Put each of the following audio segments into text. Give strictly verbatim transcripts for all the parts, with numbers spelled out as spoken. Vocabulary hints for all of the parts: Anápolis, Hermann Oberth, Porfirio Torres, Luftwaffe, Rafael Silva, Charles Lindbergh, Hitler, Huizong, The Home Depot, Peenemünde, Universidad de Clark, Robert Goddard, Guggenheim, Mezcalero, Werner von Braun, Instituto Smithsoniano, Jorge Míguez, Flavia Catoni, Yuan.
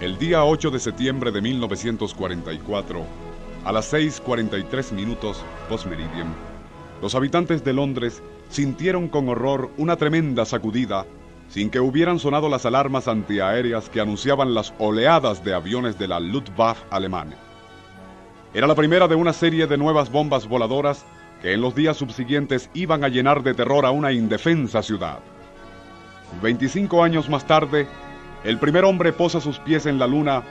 El día ocho de septiembre de mil novecientos cuarenta y cuatro, a las seis cuarenta y tres minutos post-meridian, los habitantes de Londres sintieron con horror una tremenda sacudida sin que hubieran sonado las alarmas antiaéreas que anunciaban las oleadas de aviones de la Luftwaffe alemana. Era la primera de una serie de nuevas bombas voladoras que en los días subsiguientes iban a llenar de terror a una indefensa ciudad. veinticinco años más tarde, el primer hombre posa sus pies en la luna,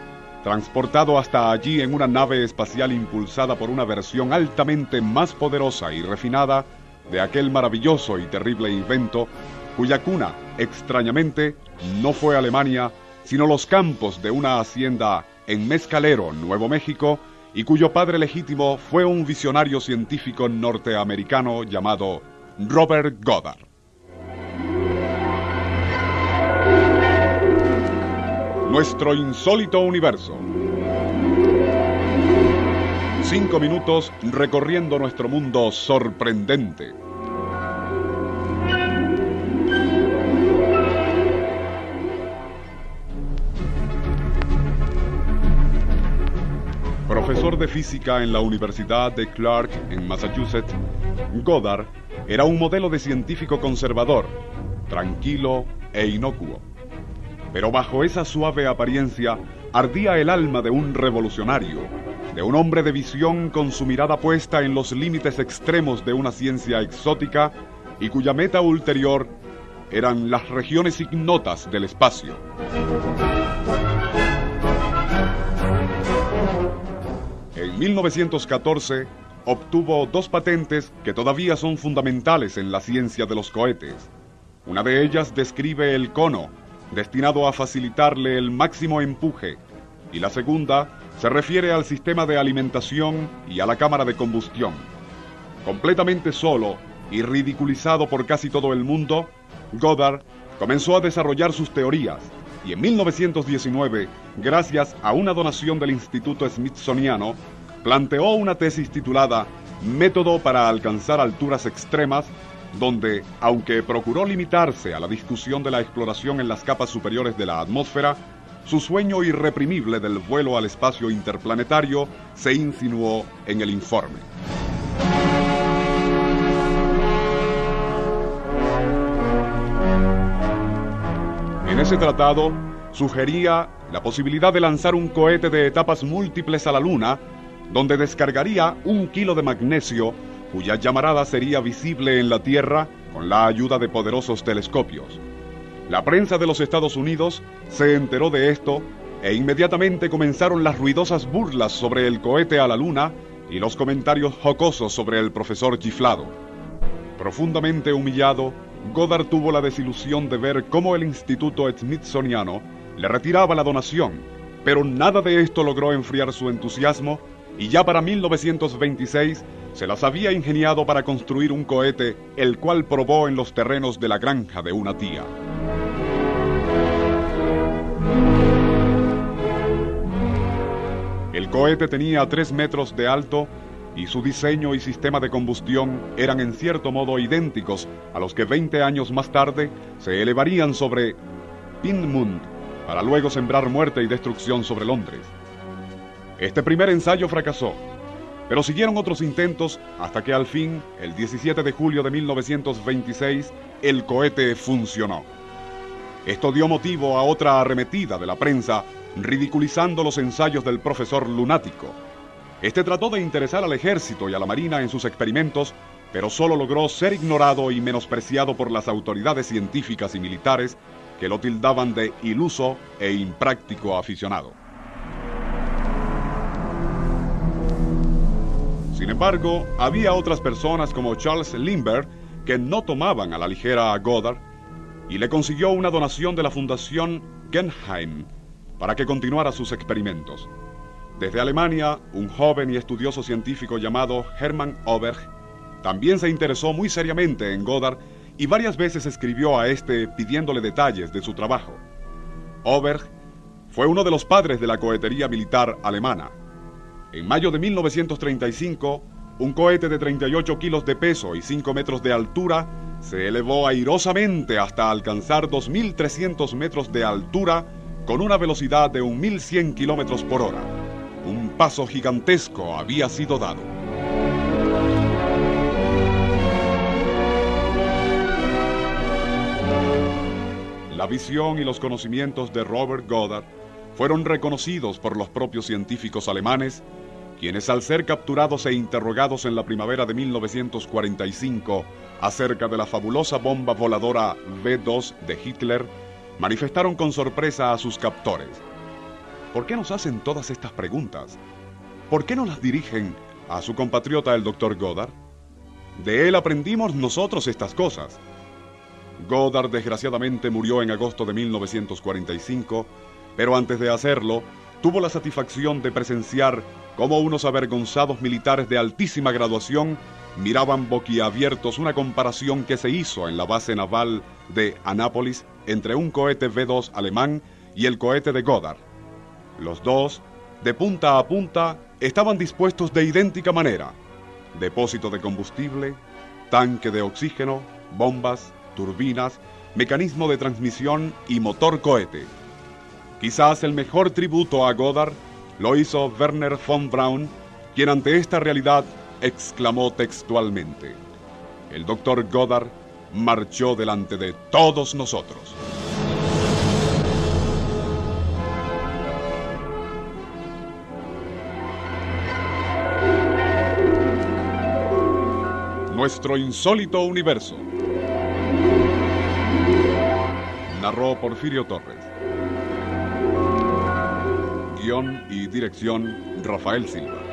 transportado hasta allí en una nave espacial impulsada por una versión altamente más poderosa y refinada de aquel maravilloso y terrible invento, cuya cuna, extrañamente, no fue Alemania, sino los campos de una hacienda en Mezcalero, Nuevo México, y cuyo padre legítimo fue un visionario científico norteamericano llamado Robert Goddard. Nuestro insólito universo. Cinco minutos recorriendo nuestro mundo sorprendente. Profesor de física en la Universidad de Clark, en Massachusetts, Goddard era un modelo de científico conservador, tranquilo e inocuo. Pero bajo esa suave apariencia ardía el alma de un revolucionario, de un hombre de visión con su mirada puesta en los límites extremos de una ciencia exótica y cuya meta ulterior eran las regiones ignotas del espacio. En mil novecientos catorce obtuvo dos patentes que todavía son fundamentales en la ciencia de los cohetes. Una de ellas describe el cono, destinado a facilitarle el máximo empuje, y la segunda se refiere al sistema de alimentación y a la cámara de combustión. Completamente solo y ridiculizado por casi todo el mundo, Goddard comenzó a desarrollar sus teorías, y en mil novecientos diecinueve, gracias a una donación del Instituto Smithsoniano, planteó una tesis titulada Método para alcanzar alturas extremas, donde, aunque procuró limitarse a la discusión de la exploración en las capas superiores de la atmósfera, su sueño irreprimible del vuelo al espacio interplanetario se insinuó en el informe. En ese tratado, sugería la posibilidad de lanzar un cohete de etapas múltiples a la Luna, donde descargaría un kilo de magnesio cuya llamarada sería visible en la Tierra con la ayuda de poderosos telescopios. La prensa de los Estados Unidos se enteró de esto e inmediatamente comenzaron las ruidosas burlas sobre el cohete a la Luna y los comentarios jocosos sobre el profesor chiflado. Profundamente humillado, Goddard tuvo la desilusión de ver cómo el Instituto Smithsoniano le retiraba la donación, pero nada de esto logró enfriar su entusiasmo y ya para mil novecientos veintiséis se las había ingeniado para construir un cohete, el cual probó en los terrenos de la granja de una tía. El cohete tenía tres metros de alto y su diseño y sistema de combustión eran en cierto modo idénticos a los que veinte años más tarde se elevarían sobre Peenemünde para luego sembrar muerte y destrucción sobre Londres. Este primer ensayo fracasó, pero siguieron otros intentos hasta que al fin, el diecisiete de julio de mil novecientos veintiséis, el cohete funcionó. Esto dio motivo a otra arremetida de la prensa, ridiculizando los ensayos del profesor lunático. Este trató de interesar al ejército y a la marina en sus experimentos, pero solo logró ser ignorado y menospreciado por las autoridades científicas y militares, que lo tildaban de iluso e impráctico aficionado. Sin embargo, había otras personas como Charles Lindbergh que no tomaban a la ligera a Goddard y le consiguió una donación de la Fundación Guggenheim para que continuara sus experimentos. Desde Alemania, un joven y estudioso científico llamado Hermann Oberth también se interesó muy seriamente en Goddard y varias veces escribió a este pidiéndole detalles de su trabajo. Oberth fue uno de los padres de la cohetería militar alemana. En mayo de mil novecientos treinta y cinco, un cohete de treinta y ocho kilos de peso y cinco metros de altura se elevó airosamente hasta alcanzar dos mil trescientos metros de altura con una velocidad de mil cien kilómetros por hora. Un paso gigantesco había sido dado. La visión y los conocimientos de Robert Goddard fueron reconocidos por los propios científicos alemanes, quienes al ser capturados e interrogados en la primavera de mil novecientos cuarenta y cinco acerca de la fabulosa bomba voladora B dos de Hitler, manifestaron con sorpresa a sus captores. ¿Por qué nos hacen todas estas preguntas? ¿Por qué no las dirigen a su compatriota el doctor Goddard? De él aprendimos nosotros estas cosas. Goddard desgraciadamente murió en agosto de mil novecientos cuarenta y cinco, pero antes de hacerlo, tuvo la satisfacción de presenciar cómo unos avergonzados militares de altísima graduación miraban boquiabiertos una comparación que se hizo en la base naval de Anápolis entre un cohete B dos alemán y el cohete de Goddard. Los dos, de punta a punta, estaban dispuestos de idéntica manera: depósito de combustible, tanque de oxígeno, bombas, turbinas, mecanismo de transmisión y motor cohete. Quizás el mejor tributo a Goddard lo hizo Werner von Braun, quien ante esta realidad exclamó textualmente: "El doctor Goddard marchó delante de todos nosotros". Nuestro insólito universo. Narró Porfirio Torres. Guión y dirección, Rafael Silva.